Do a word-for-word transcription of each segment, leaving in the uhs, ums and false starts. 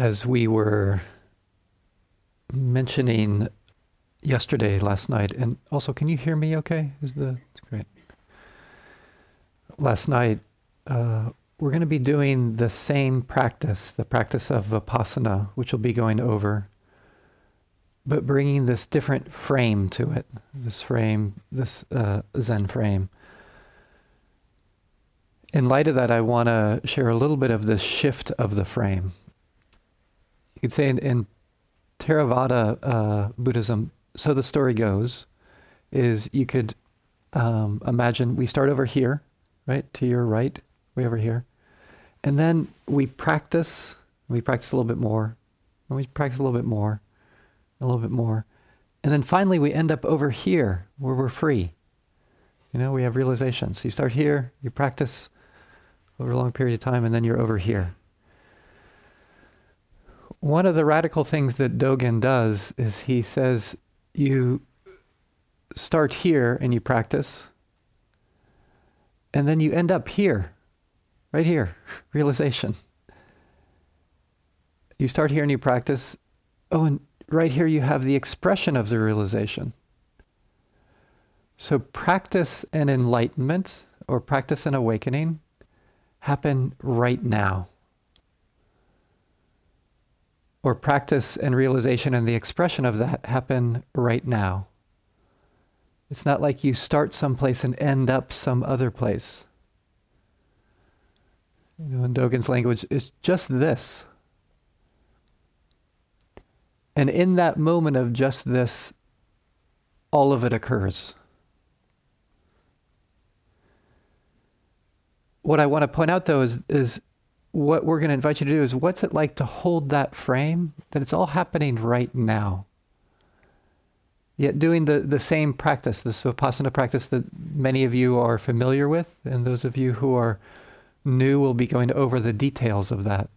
as we were mentioning yesterday, last night, and also, can you hear me okay? Is the it's great. Last night, uh, we're going to be doing the same practice, the practice of Vipassana, which we'll be going over, but bringing this different frame to it, this frame, this uh, Zen frame. In light of that, I want to share a little bit of this shift of the frame. You could say in, in Theravada uh, Buddhism, so the story goes, is you could um, imagine we start over here, right, to your right, way over here, and then we practice, we practice a little bit more, and we practice a little bit more, a little bit more, and then finally we end up over here where we're free. You know, we have realizations. So you start here, you practice over a long period of time, and then you're over here. One of the radical things that Dogen does is he says, you start here and you practice, and then you end up here, right here, realization. You start here and you practice, oh, and right here you have the expression of the realization. So practice and enlightenment, or practice and awakening, happen right now. Or practice and realization and the expression of that happen right now. It's not like you start someplace and end up some other place. You know, in Dogen's language, it's just this. And in that moment of just this, all of it occurs. What I want to point out, though, is is what we're going to invite you to do is what's it like to hold that frame that it's all happening right now. Yet doing the, the same practice, this Vipassana practice that many of you are familiar with, and those of you who are new will be going over the details of that.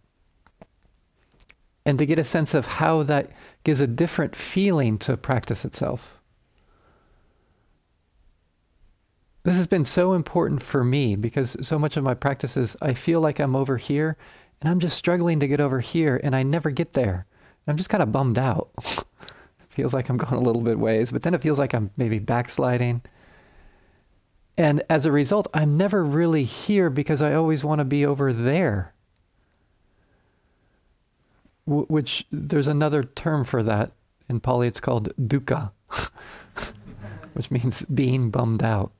And to get a sense of how that gives a different feeling to practice itself. This has been so important for me because so much of my practice is I feel like I'm over here and I'm just struggling to get over here and I never get there. And I'm just kind of bummed out. It feels like I'm going a little bit ways, but then it feels like I'm maybe backsliding. And as a result, I'm never really here because I always want to be over there. W- which there's another term for that. In Pali, it's called dukkha. Which means being bummed out.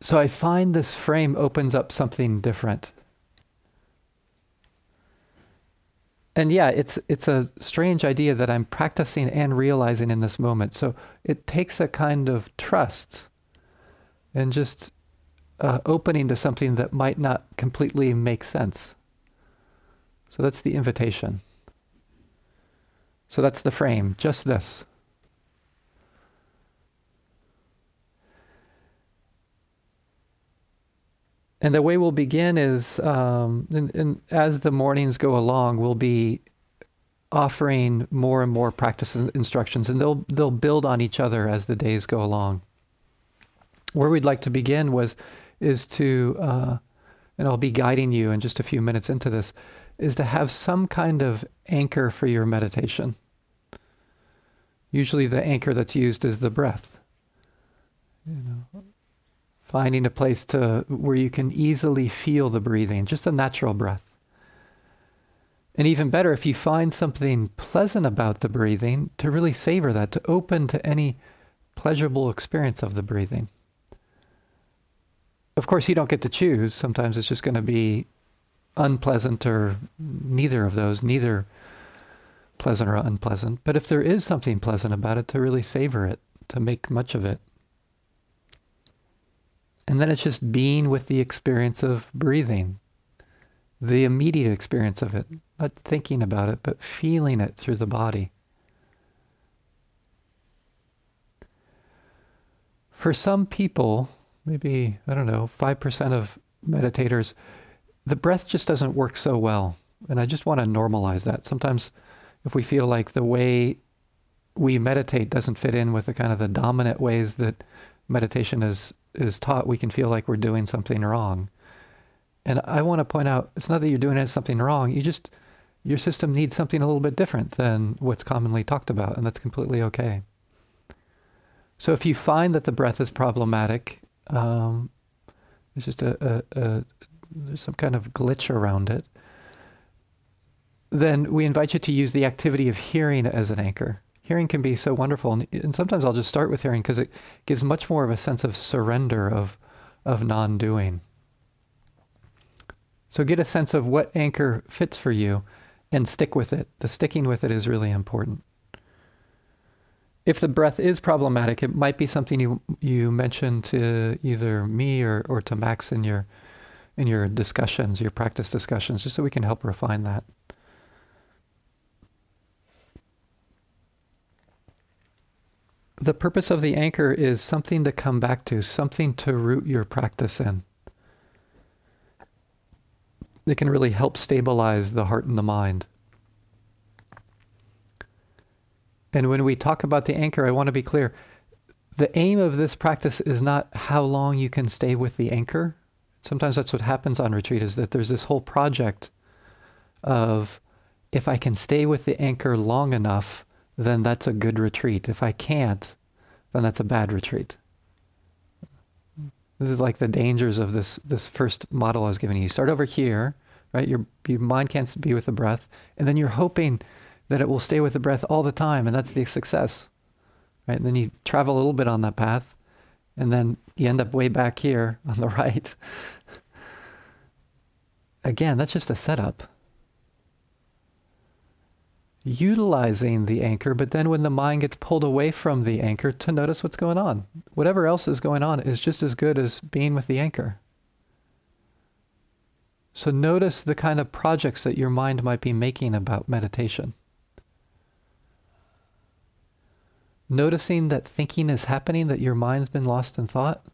So I find this frame opens up something different. And yeah, it's it's a strange idea that I'm practicing and realizing in this moment. So it takes a kind of trust and just uh, opening to something that might not completely make sense. So that's the invitation. So that's the frame, just this. And the way we'll begin is, um, and, and as the mornings go along, we'll be offering more and more practice instructions, and they'll they'll build on each other as the days go along. Where we'd like to begin was, is to, uh, and I'll be guiding you in just a few minutes into this, is to have some kind of anchor for your meditation. Usually the anchor that's used is the breath. You know, finding a place to where you can easily feel the breathing, just a natural breath. And even better, if you find something pleasant about the breathing, to really savor that, to open to any pleasurable experience of the breathing. Of course, you don't get to choose. Sometimes it's just going to be unpleasant or neither of those, neither pleasant or unpleasant. But if there is something pleasant about it, to really savor it, to make much of it. And then it's just being with the experience of breathing, the immediate experience of it, not thinking about it, but feeling it through the body. For some people, maybe, I don't know, five percent of meditators, the breath just doesn't work so well. And I just want to normalize that. Sometimes if we feel like the way we meditate doesn't fit in with the kind of the dominant ways that meditation is, is taught, we can feel like we're doing something wrong. And I want to point out, it's not that you're doing something wrong. You just, your system needs something a little bit different than what's commonly talked about, and that's completely okay. So if you find that the breath is problematic, um, there's just a, a, a there's some kind of glitch around it, then we invite you to use the activity of hearing as an anchor. Hearing can be so wonderful, and, and sometimes I'll just start with hearing because it gives much more of a sense of surrender, of of non-doing. So get a sense of what anchor fits for you and stick with it. The sticking with it is really important. If the breath is problematic, it might be something you you mentioned to either me or, or to Max in your in your discussions, your practice discussions, just so we can help refine that. The purpose of the anchor is something to come back to, something to root your practice in. It can really help stabilize the heart and the mind. And when we talk about the anchor, I want to be clear. The aim of this practice is not how long you can stay with the anchor. Sometimes that's what happens on retreat, is that there's this whole project of, if I can stay with the anchor long enough, then that's a good retreat. If I can't, then that's a bad retreat. This is like the dangers of this this first model I was giving you. You start over here, right? Your, your mind can't be with the breath, and then you're hoping that it will stay with the breath all the time, and that's the success, right? And then you travel a little bit on that path, and then you end up way back here on the right. Again, that's just a setup. Utilizing the anchor, but then when the mind gets pulled away from the anchor, to notice what's going on. Whatever else is going on is just as good as being with the anchor. So notice the kind of projects that your mind might be making about meditation. Noticing that thinking is happening, that your mind's been lost in thought.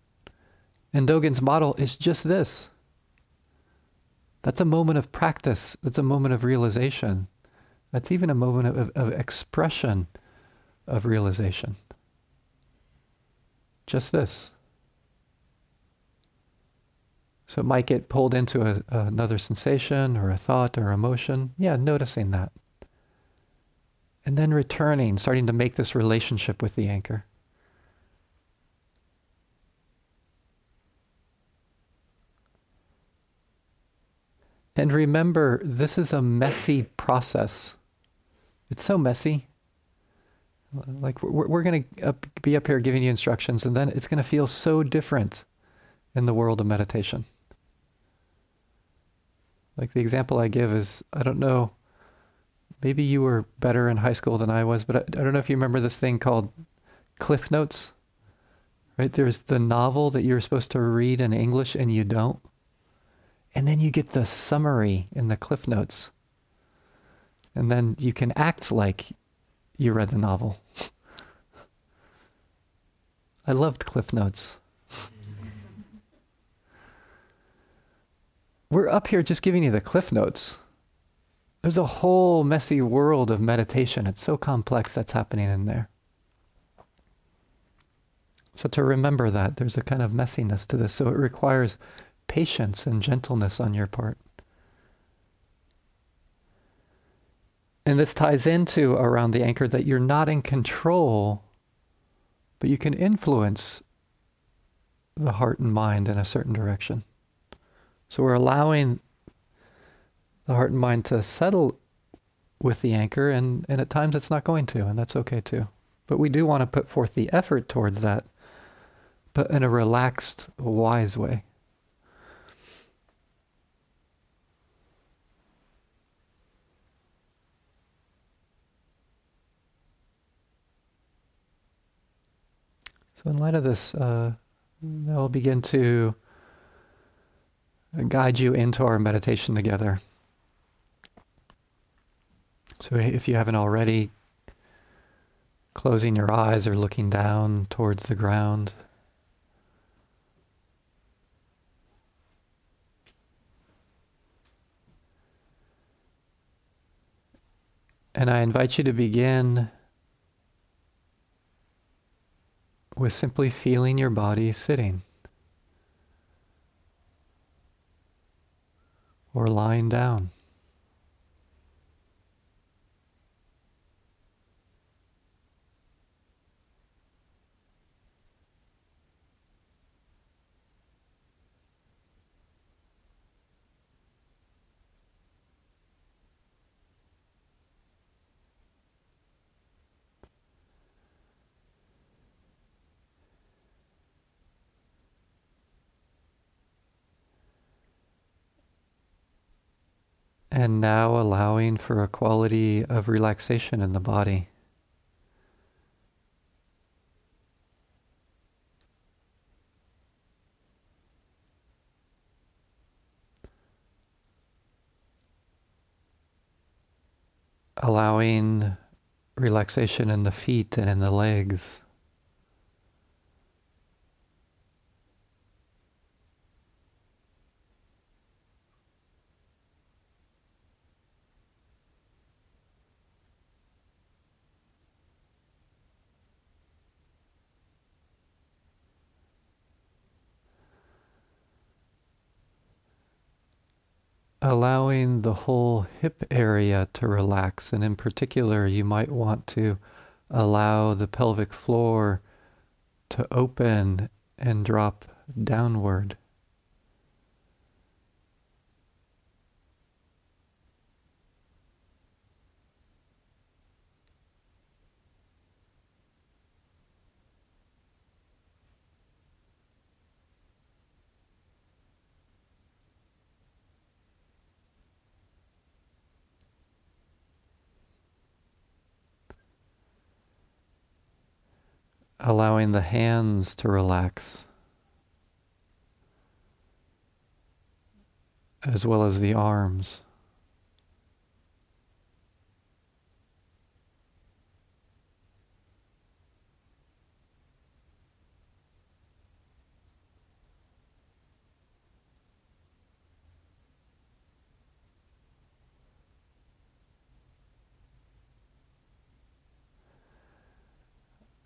And Dogen's model is just this. That's a moment of practice. That's a moment of realization. That's even a moment of, of expression of realization. Just this. So it might get pulled into a, another sensation or a thought or emotion. Yeah, noticing that. And then returning, starting to make this relationship with the anchor. And remember, this is a messy process. It's so messy. Like, we're, we're going to be up here giving you instructions, and then it's going to feel so different in the world of meditation. Like, the example I give is, I don't know, maybe you were better in high school than I was, but I, I don't know if you remember this thing called Cliff Notes, right? There's the novel that you're supposed to read in English and you don't. And then you get the summary in the Cliff Notes. And then you can act like you read the novel. I loved Cliff Notes. We're up here just giving you the Cliff Notes. There's a whole messy world of meditation. It's so complex that's happening in there. So to remember that, there's a kind of messiness to this. So it requires patience and gentleness on your part. And this ties into around the anchor that you're not in control, but you can influence the heart and mind in a certain direction. So we're allowing the heart and mind to settle with the anchor, and, and at times it's not going to, and that's okay too. But we do want to put forth the effort towards that, but in a relaxed, wise way. In light of this, uh, I'll begin to guide you into our meditation together. So if you haven't already, closing your eyes or looking down towards the ground. And I invite you to begin with simply feeling your body sitting. or lying down. And now allowing for a quality of relaxation in the body. Allowing relaxation in the feet and in the legs. Allowing the whole hip area to relax, and in particular you might want to allow the pelvic floor to open and drop downward. Allowing the hands to relax, as well as the arms.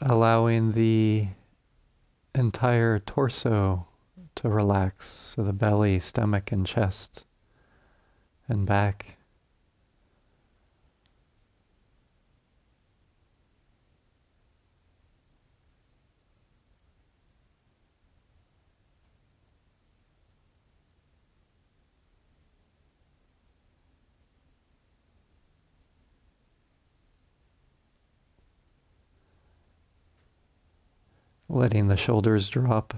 Allowing the entire torso to relax, so the belly, stomach, and chest, and back. Letting the shoulders drop.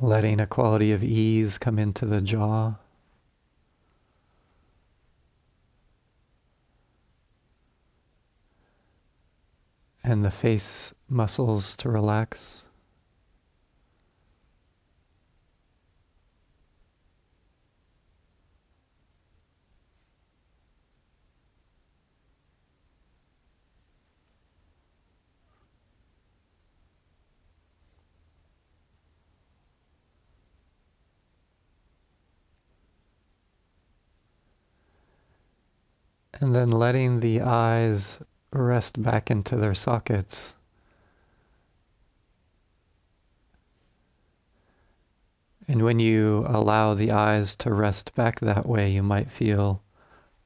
Letting a quality of ease come into the jaw. And the face muscles to relax. And then letting the eyes rest back into their sockets, and when you allow the eyes to rest back that way, you might feel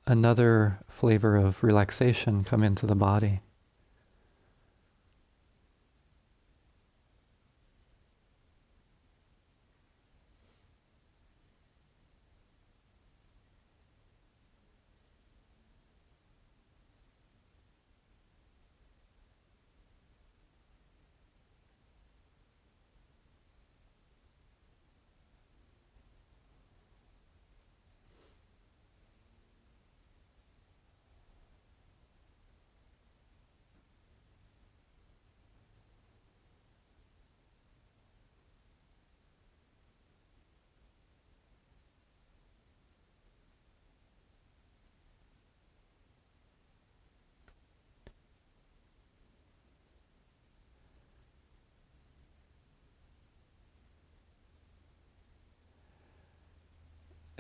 another flavor of relaxation come into the body.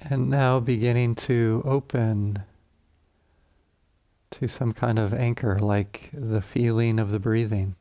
And now beginning to open to some kind of anchor, like the feeling of the breathing.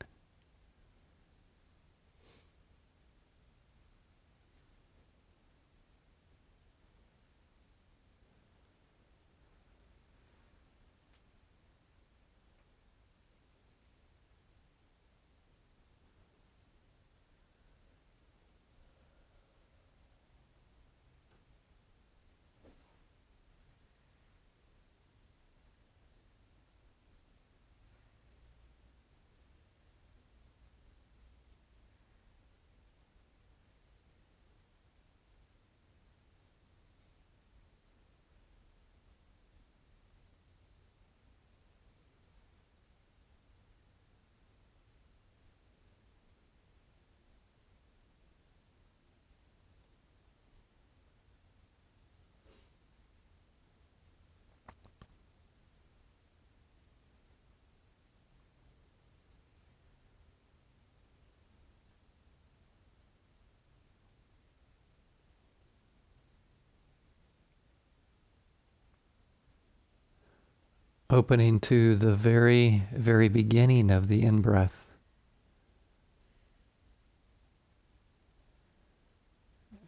Opening to the very, very beginning of the in-breath.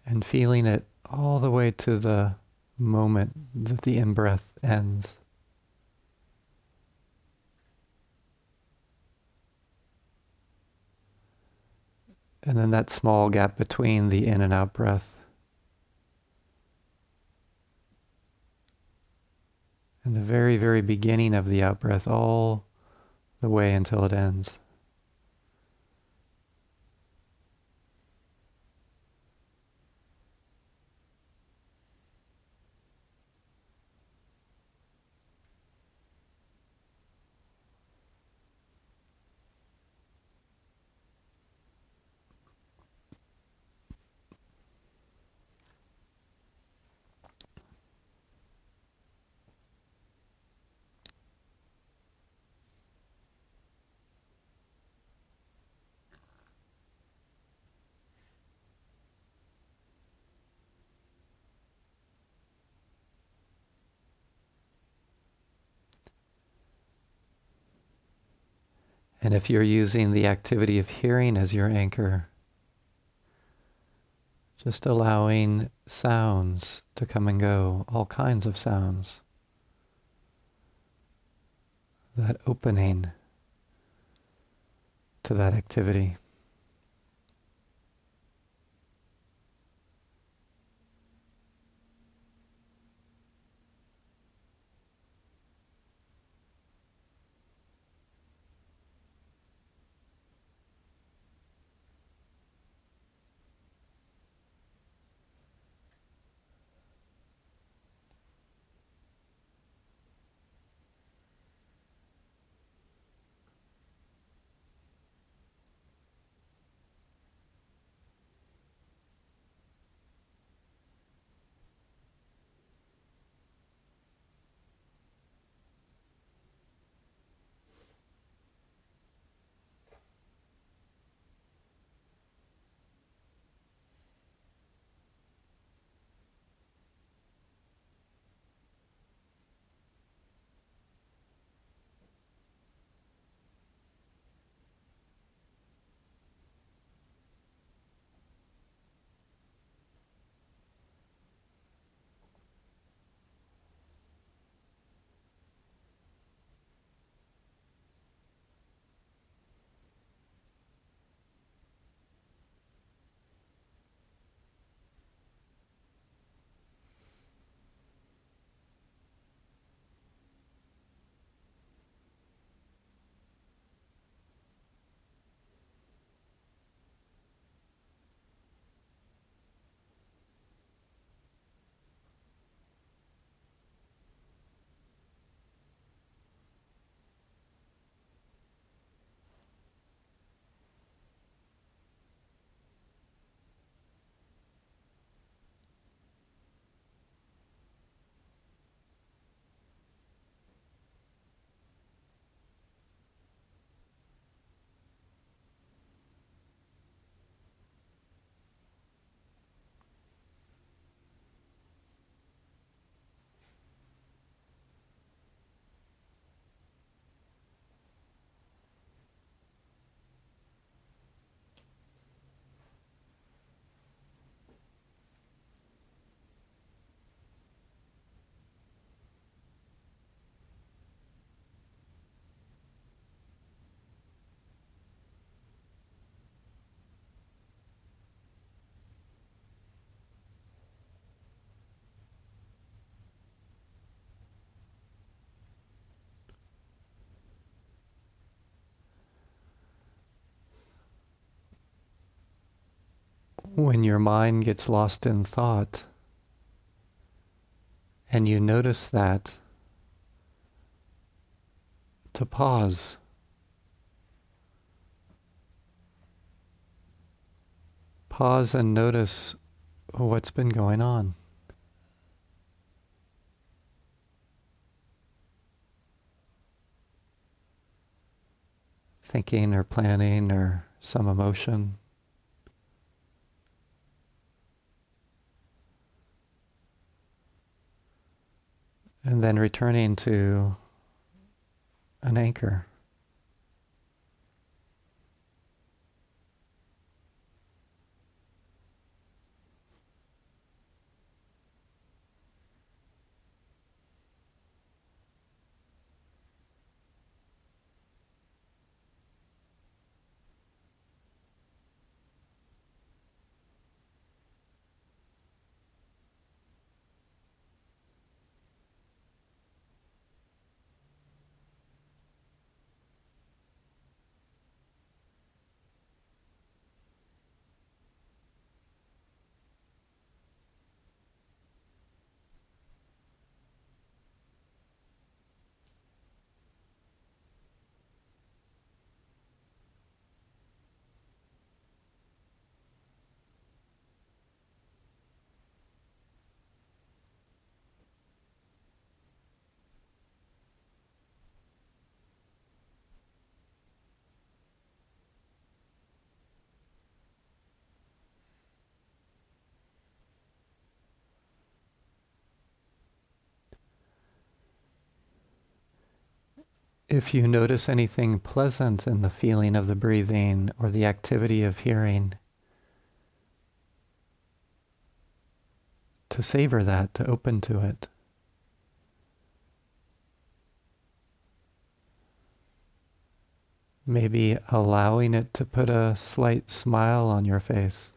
And feeling it all the way to the moment that the in-breath ends. And then that small gap between the in and out breath. And the very, very beginning of the out-breath, all the way until it ends. And if you're using the activity of hearing as your anchor, just allowing sounds to come and go, all kinds of sounds. That opening to that activity. when your mind gets lost in thought and you notice that, to pause. Pause and notice what's been going on. Thinking or planning or some emotion. And then returning to an anchor. If you notice anything pleasant in the feeling of the breathing or the activity of hearing, to savor that, to open to it. Maybe allowing it to put a slight smile on your face.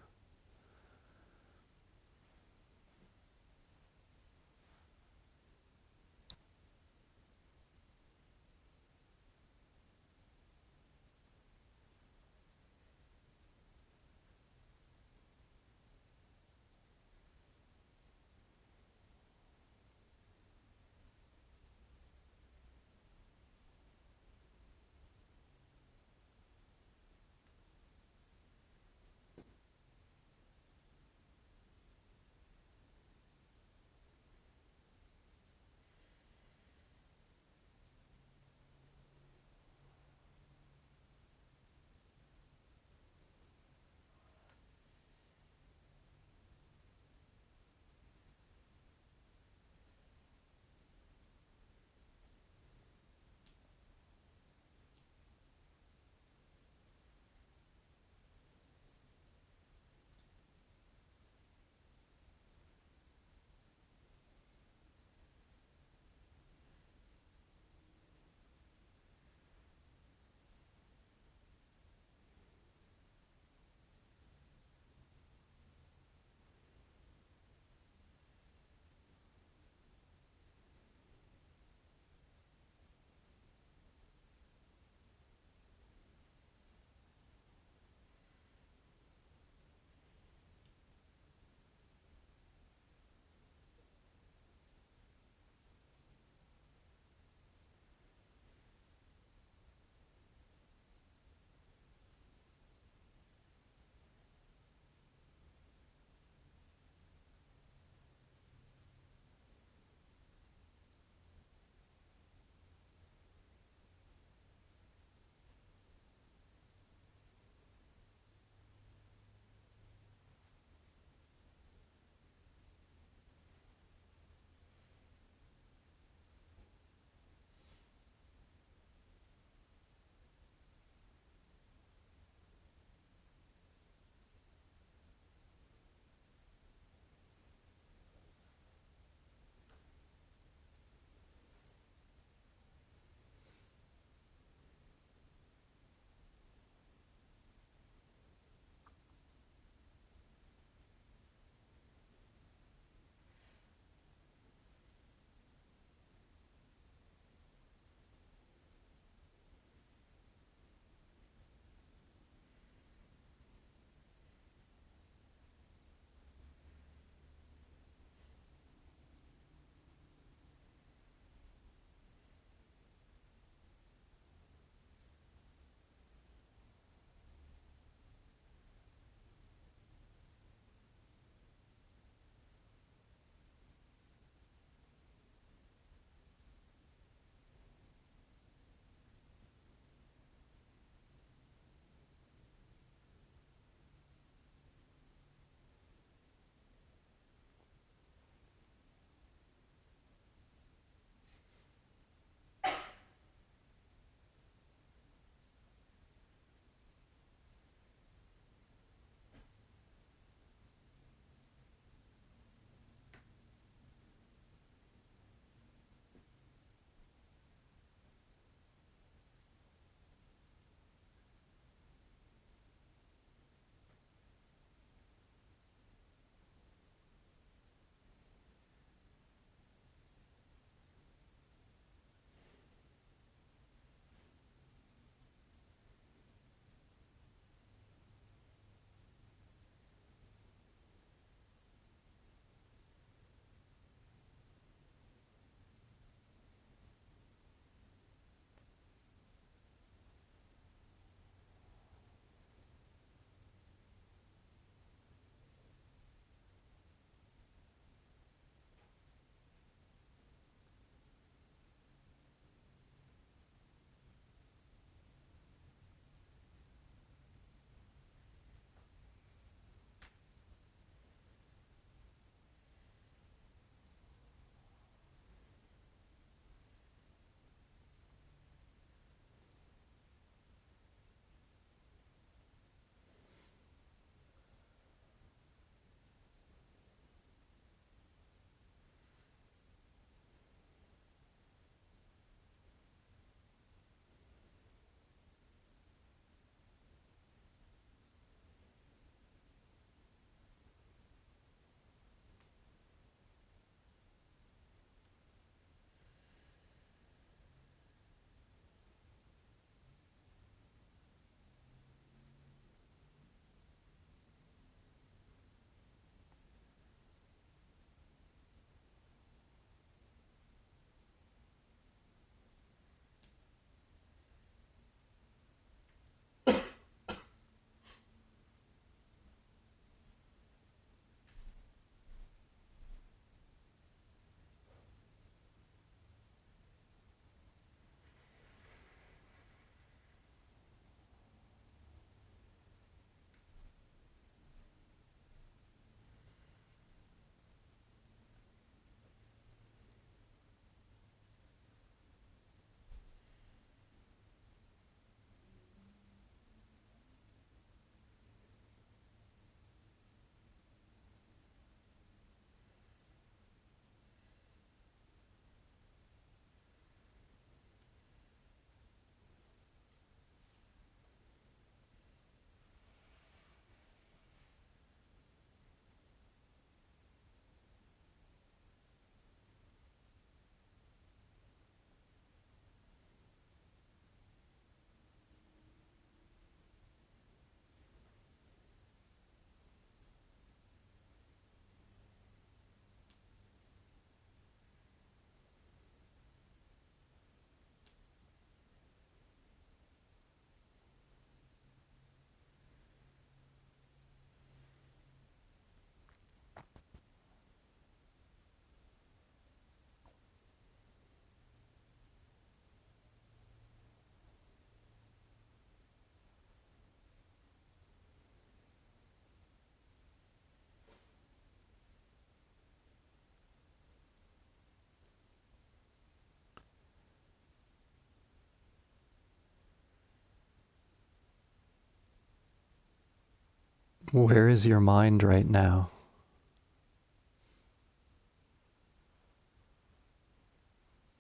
Where is your mind right now?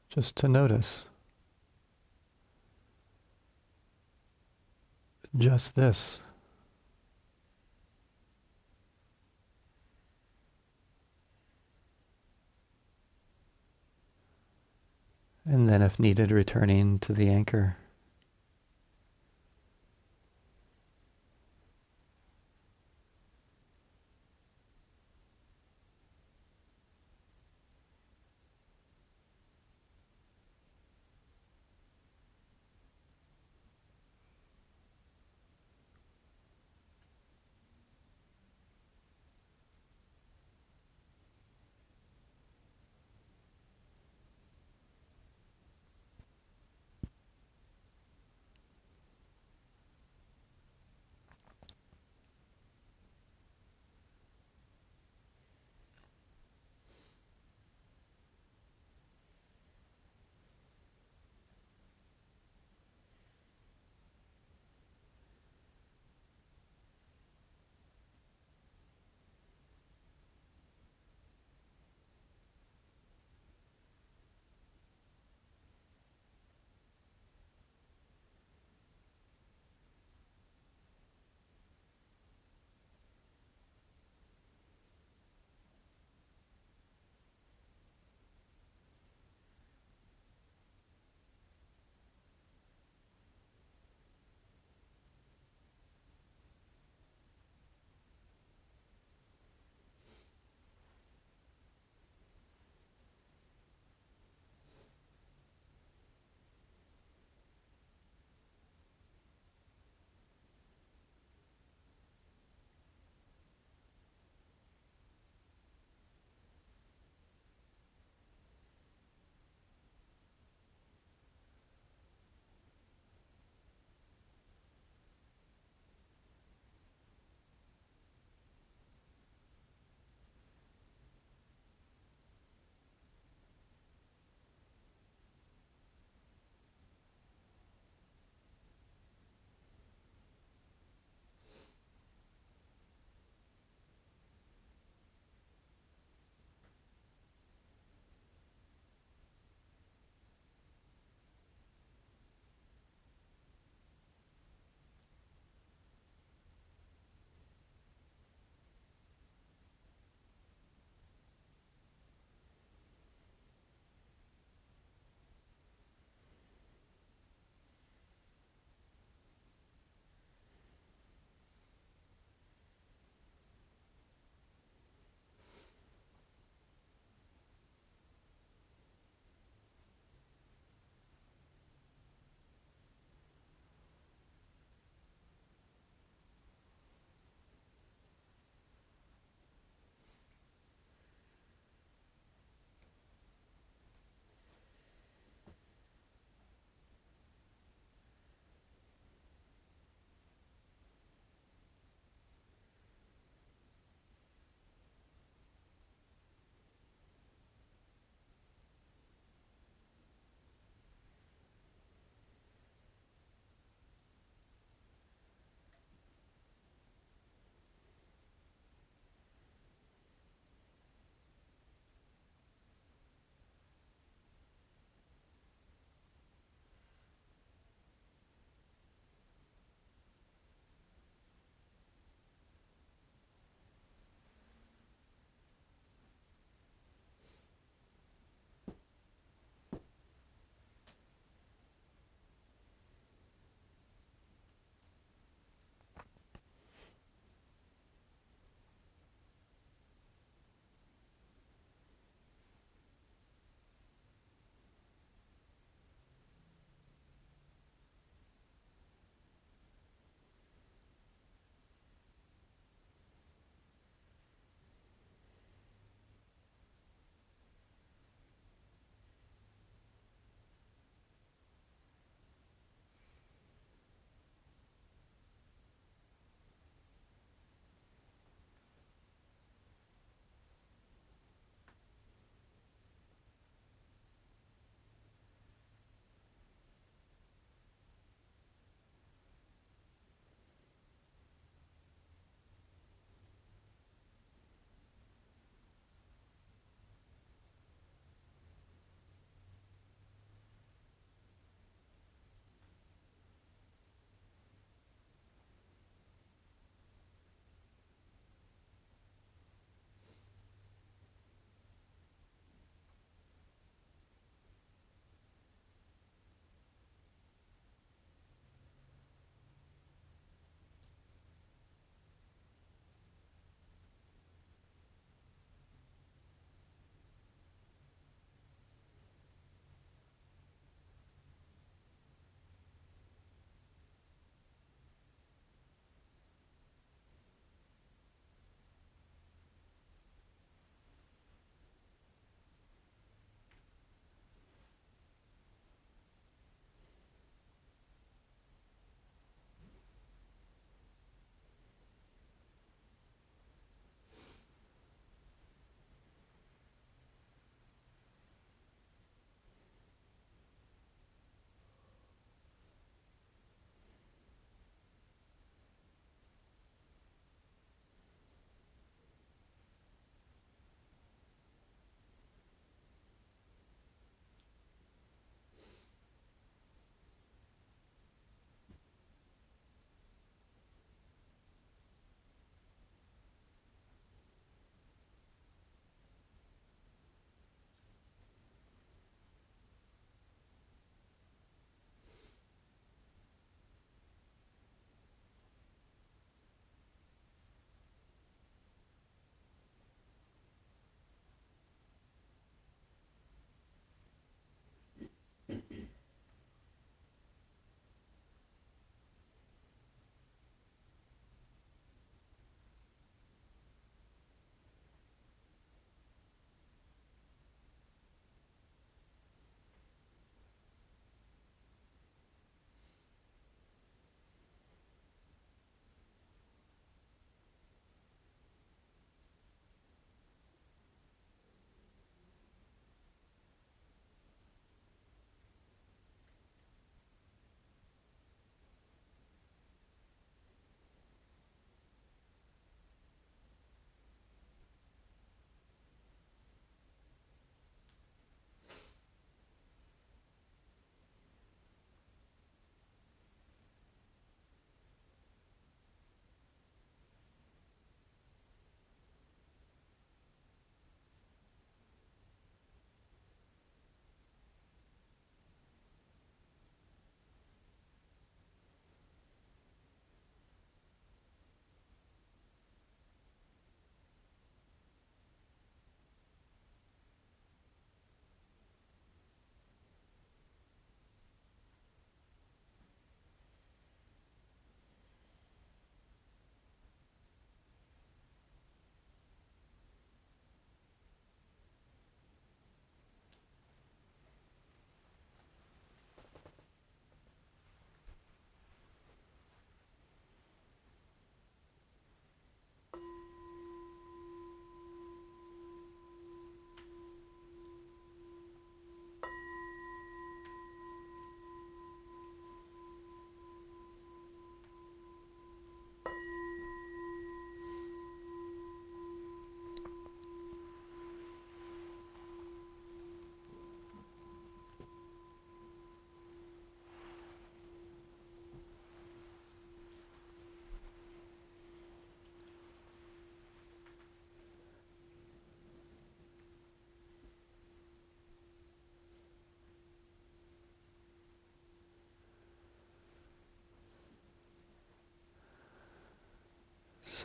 Just to notice. Just this. And then, if needed, returning to the anchor.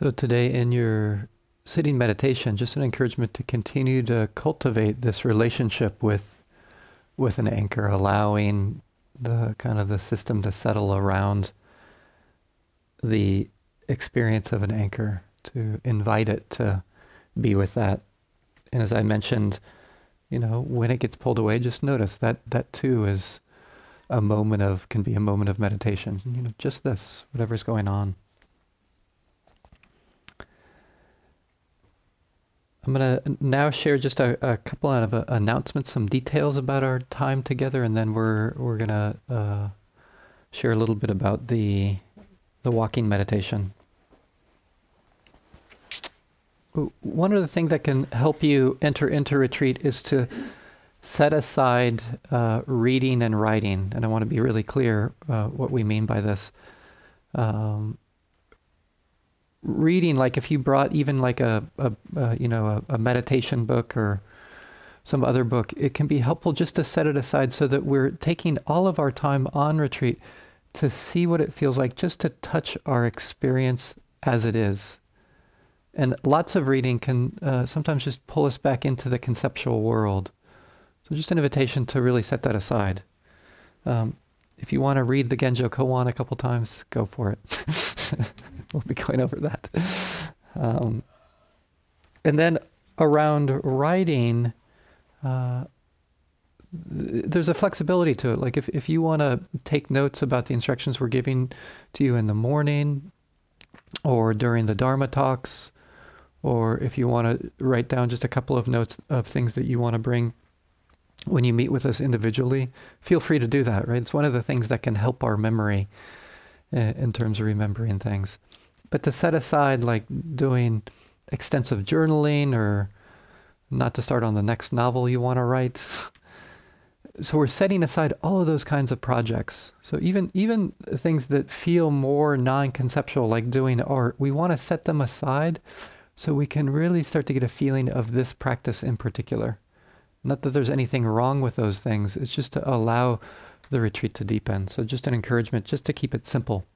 So today in your sitting meditation, just an encouragement to continue to cultivate this relationship with with an anchor, allowing the kind of the system to settle around the experience of an anchor, to invite it to be with that. And as I mentioned, you know, when it gets pulled away, just notice that that too is a moment of, can be a moment of meditation. You know, just this, whatever's going on. I'm going to now share just a, a couple of uh, announcements, some details about our time together, and then we're we're going to uh, share a little bit about the the walking meditation. One other thing that can help you enter into retreat is to set aside uh, reading and writing, and I want to be really clear uh, what we mean by this. Um, Reading, like if you brought even like a, a, a you know, a, a meditation book or some other book, it can be helpful just to set it aside so that we're taking all of our time on retreat to see what it feels like, just to touch our experience as it is. And lots of reading can uh, sometimes just pull us back into the conceptual world. So just an invitation to really set that aside. Um, if you want to read the Genjo Koan a couple times, go for it. We'll be going over that. Um, and then around writing, uh, th- there's a flexibility to it. Like if, if you want to take notes about the instructions we're giving to you in the morning or during the Dharma talks, or if you want to write down just a couple of notes of things that you want to bring when you meet with us individually, feel free to do that, right? It's one of the things that can help our memory in, in terms of remembering things. But to set aside like doing extensive journaling, or not to start on the next novel you want to write. So we're setting aside all of those kinds of projects. So even even things that feel more non-conceptual, like doing art, we want to set them aside so we can really start to get a feeling of this practice in particular. Not that there's anything wrong with those things, it's just to allow the retreat to deepen. So just an encouragement just to keep it simple.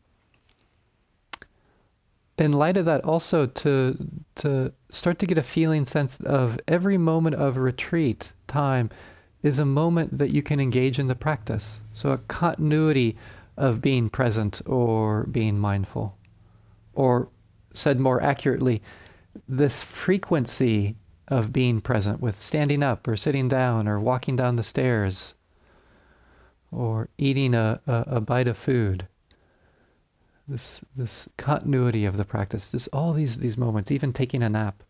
In light of that, also to to start to get a feeling sense of every moment of retreat time is a moment that you can engage in the practice. So a continuity of being present or being mindful. Or said more accurately, this frequency of being present with standing up or sitting down or walking down the stairs or eating a, a, a bite of food. This this continuity of the practice, this all these these moments, even taking a nap.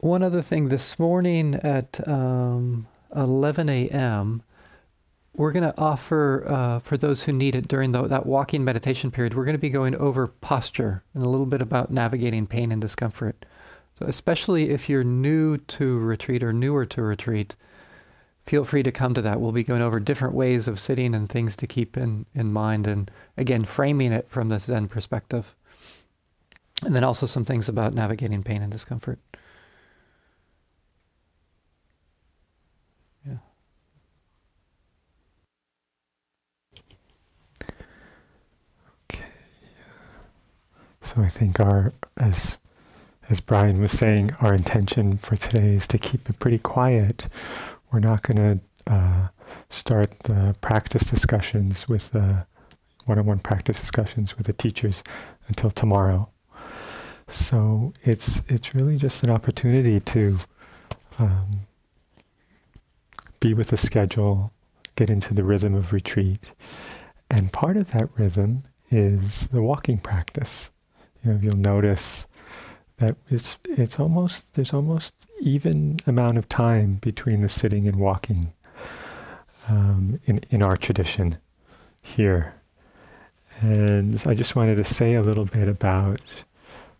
One other thing, this morning at um, eleven a.m., we're going to offer, uh, for those who need it during the, that walking meditation period, we're going to be going over posture and a little bit about navigating pain and discomfort. So especially if you're new to retreat or newer to retreat, feel free to come to that. We'll be going over different ways of sitting and things to keep in, in mind, and again, framing it from the Zen perspective. And then also some things about navigating pain and discomfort. Yeah. Okay. So I think our, as as Brian was saying, our intention for today is to keep it pretty quiet. We're not going to uh, start the practice discussions with the one-on-one practice discussions with the teachers until tomorrow. So it's it's really just an opportunity to um, be with the schedule, get into the rhythm of retreat, and part of that rhythm is the walking practice. You know, you'll notice that it's it's almost there's almost even amount of time between the sitting and walking um, in in our tradition here. And I just wanted to say a little bit about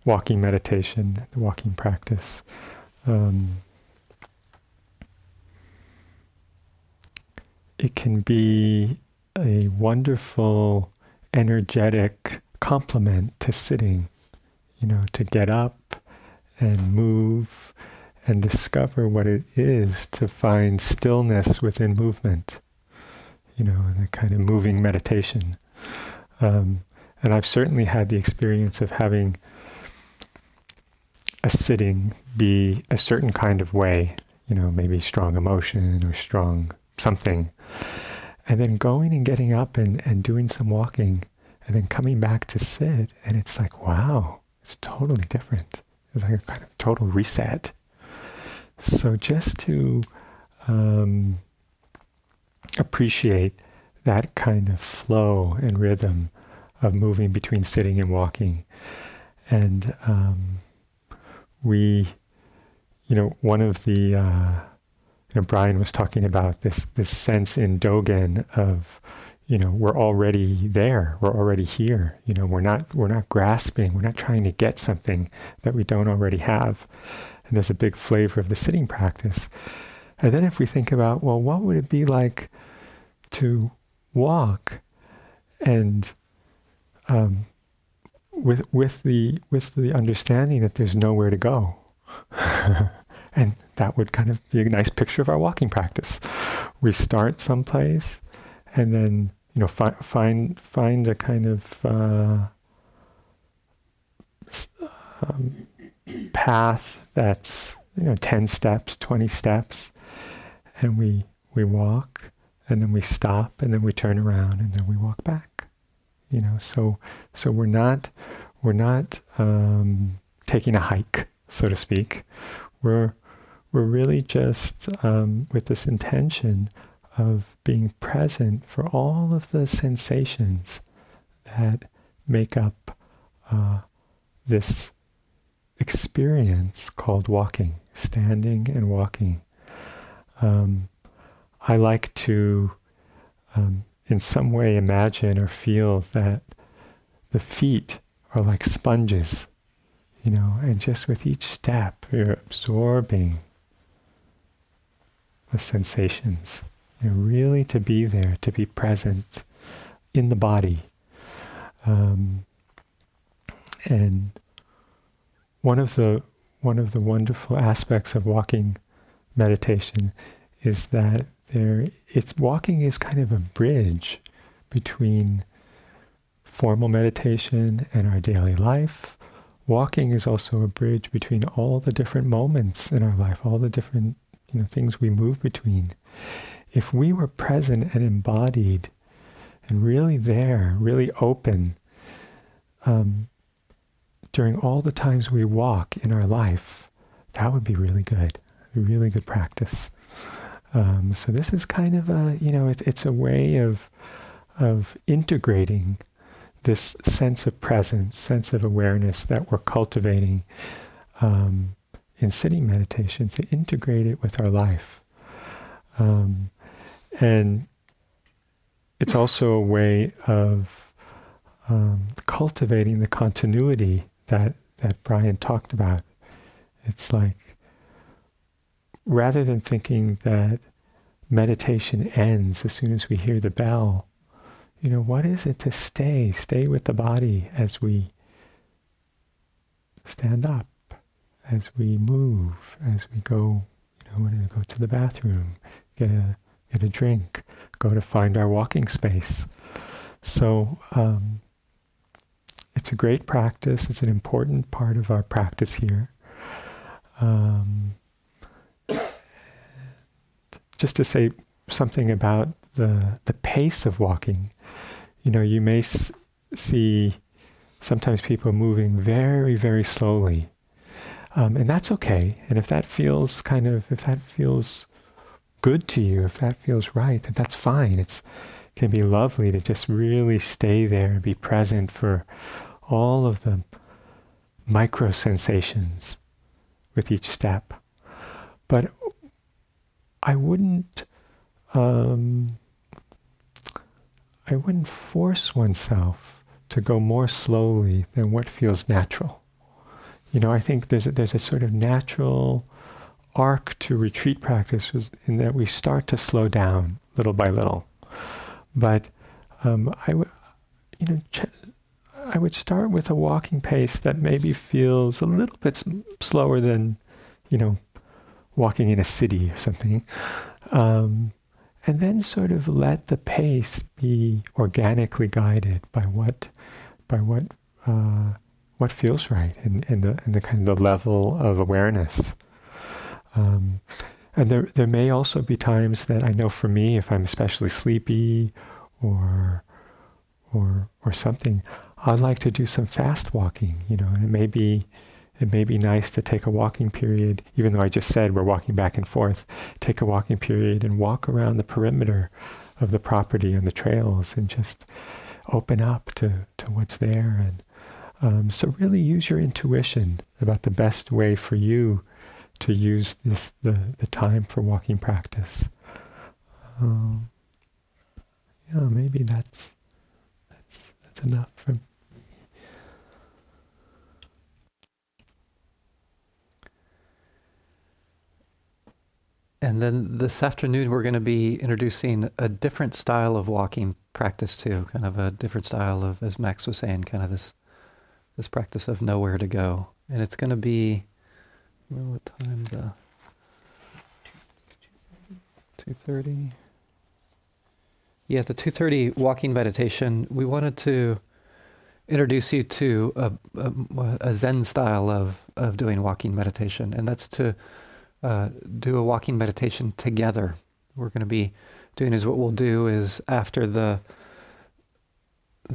walking meditation, the walking practice. Um, it can be a wonderful, energetic complement to sitting. You know, to get up and move and discover what it is to find stillness within movement. you know, the kind of moving meditation. Um, and I've certainly had the experience of having a sitting be a certain kind of way, you know, maybe strong emotion or strong something. And then going and getting up and, and doing some walking and then coming back to sit, and it's like, wow, it's totally different. It's like a kind of total reset. So just to um, appreciate that kind of flow and rhythm of moving between sitting and walking. And um, we, you know, one of the, uh, you know, Brian was talking about this this sense in Dogen of, you know, we're already there, we're already here, you know, we're not we're not grasping, we're not trying to get something that we don't already have. And there's a big flavor of the sitting practice. And then if we think about, well, what would it be like to walk and um, with with the with the understanding that there's nowhere to go. And that would kind of be a nice picture of our walking practice. We start someplace and then, you know, fi- find find a kind of uh, um, path that's, you know, ten steps, twenty steps, and we we walk, and then we stop, and then we turn around, and then we walk back. You know, so so we're not we're not um, taking a hike, so to speak. We're we're really just um, with this intention of being present for all of the sensations that make up uh, this experience called walking, standing and walking. Um, I like to, um, in some way, imagine or feel that the feet are like sponges, you know, and just with each step, you're absorbing the sensations. You know, really to be there, to be present in the body. Um, and one of the one of the wonderful aspects of walking meditation is that there it's walking is kind of a bridge between formal meditation and our daily life. Walking is also a bridge between all the different moments in our life, all the different, you know, things we move between. If we were present and embodied and really there, really open, um, during all the times we walk in our life, that would be really good, really good practice. Um, so this is kind of a, you know, it, it's a way of of integrating this sense of presence, sense of awareness that we're cultivating um, in sitting meditation, to integrate it with our life. Um, and it's also a way of um, cultivating the continuity that, that Brian talked about. It's like, rather than thinking that meditation ends as soon as we hear the bell, you know, what is it to stay, stay with the body as we stand up, as we move, as we go, you know, when we go to the bathroom, get a get a drink, go to find our walking space. So um, it's a great practice. It's an important part of our practice here. Um, just to say something about the the pace of walking, you know, you may s- see sometimes people moving very, very slowly. Um, and that's okay. And if that feels kind of, if that feels good to you, if that feels right, then that's fine. It's can be lovely to just really stay there and be present for all of the micro sensations with each step. But I wouldn't, um, I wouldn't force oneself to go more slowly than what feels natural. You know, I think there's a, there's a sort of natural arc to retreat practice in that we start to slow down little by little. But um, I, w- you know, ch- I would start with a walking pace that maybe feels a little bit s- slower than, you know, walking in a city or something. Um, and then sort of let the pace be organically guided by what, by what, uh, what feels right, and, and the and the kind of the level of awareness. Um, and there there may also be times that I know for me, if I'm especially sleepy, or or or something, I'd like to do some fast walking. You know, and it may be. It may be nice to take a walking period, even though I just said we're walking back and forth, take a walking period and walk around the perimeter of the property and the trails and just open up to, to what's there. And um, so really use your intuition about the best way for you to use this the, the time for walking practice. Um, yeah, maybe that's that's that's enough for me. And then this afternoon, we're going to be introducing a different style of walking practice too, kind of a different style of, as Max was saying, kind of this this practice of nowhere to go. And it's going to be, I don't know what time the, two thirty? Yeah, the two thirty walking meditation. We wanted to introduce you to a, a, a Zen style of, of doing walking meditation, and that's to Uh, do a walking meditation together. We're going to be doing is what we'll do is after the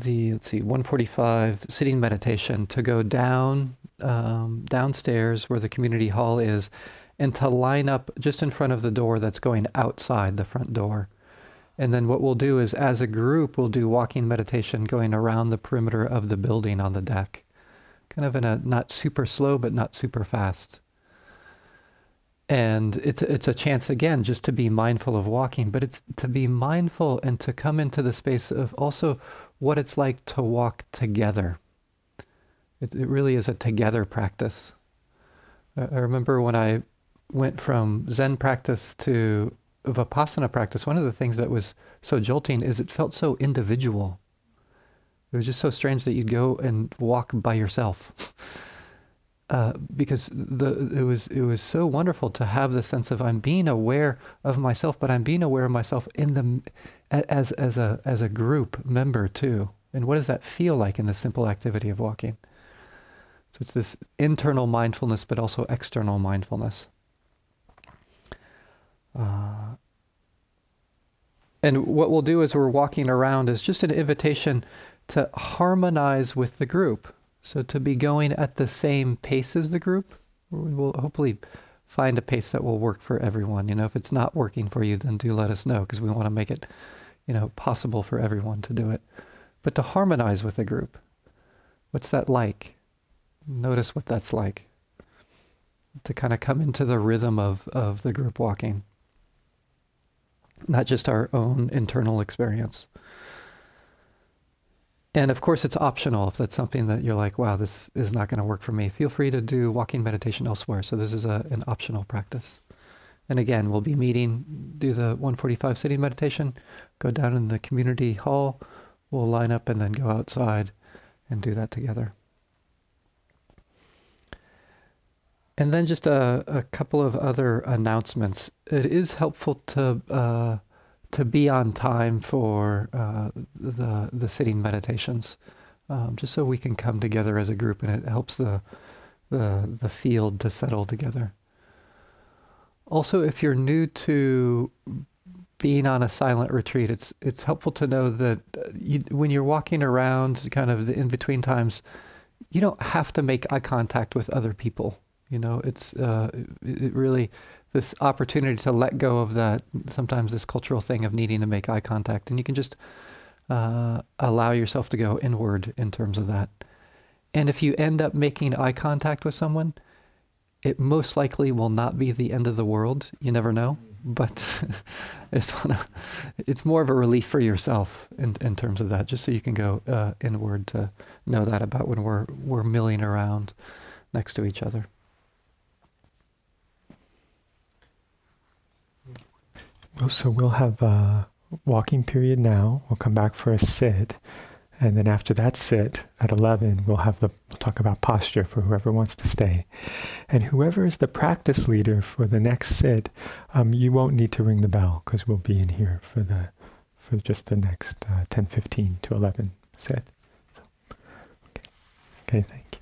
the let's see one forty-five sitting meditation to go down um, downstairs where the community hall is, and to line up just in front of the door that's going outside the front door. And then what we'll do is as a group we'll do walking meditation going around the perimeter of the building on the deck, kind of in a not super slow but not super fast. And it's it's a chance, again, just to be mindful of walking, but it's to be mindful and to come into the space of also what it's like to walk together. It, it really is a together practice. I remember when I went from Zen practice to Vipassana practice, one of the things that was so jolting is it felt so individual. It was just so strange that you'd go and walk by yourself. Uh, because the, it was it was so wonderful to have the sense of I'm being aware of myself, but I'm being aware of myself in the as as a as a group member too. And what does that feel like in the simple activity of walking? So it's this internal mindfulness, but also external mindfulness. Uh, and what we'll do as we're walking around is just an invitation to harmonize with the group. So to be going at the same pace as the group, we will hopefully find a pace that will work for everyone. You know, if it's not working for you, then do let us know, because we want to make it, you know, possible for everyone to do it. But to harmonize with the group, what's that like? Notice what that's like. To kind of come into the rhythm of, of the group walking, not just our own internal experience. And of course, it's optional. If that's something that you're like, wow, this is not going to work for me, feel free to do walking meditation elsewhere. So this is a, an optional practice. And again, we'll be meeting, do the one forty-five sitting meditation, go down in the community hall, we'll line up and then go outside and do that together. And then just a, a couple of other announcements. It is helpful to... Uh, to be on time for uh, the the sitting meditations, um, just so we can come together as a group, and it helps the the the field to settle together. Also, if you're new to being on a silent retreat, it's it's helpful to know that you, when you're walking around, kind of the in-between times, you don't have to make eye contact with other people. You know, it's uh, it, it really. This opportunity to let go of that, sometimes this cultural thing of needing to make eye contact. And you can just uh, allow yourself to go inward in terms of that. And if you end up making eye contact with someone, it most likely will not be the end of the world. You never know. But it's, wanna, it's more of a relief for yourself in, in terms of that, just so you can go uh, inward to know that about when we're, we're milling around next to each other. So we'll have a walking period now. We'll come back for a sit, And then after that sit at eleven, we'll have the we'll talk about posture for whoever wants to stay. And whoever is the practice leader for the next sit, um, you won't need to ring the bell because we'll be in here for the for just the next uh, ten fifteen to eleven sit. So, okay. Okay, thank you.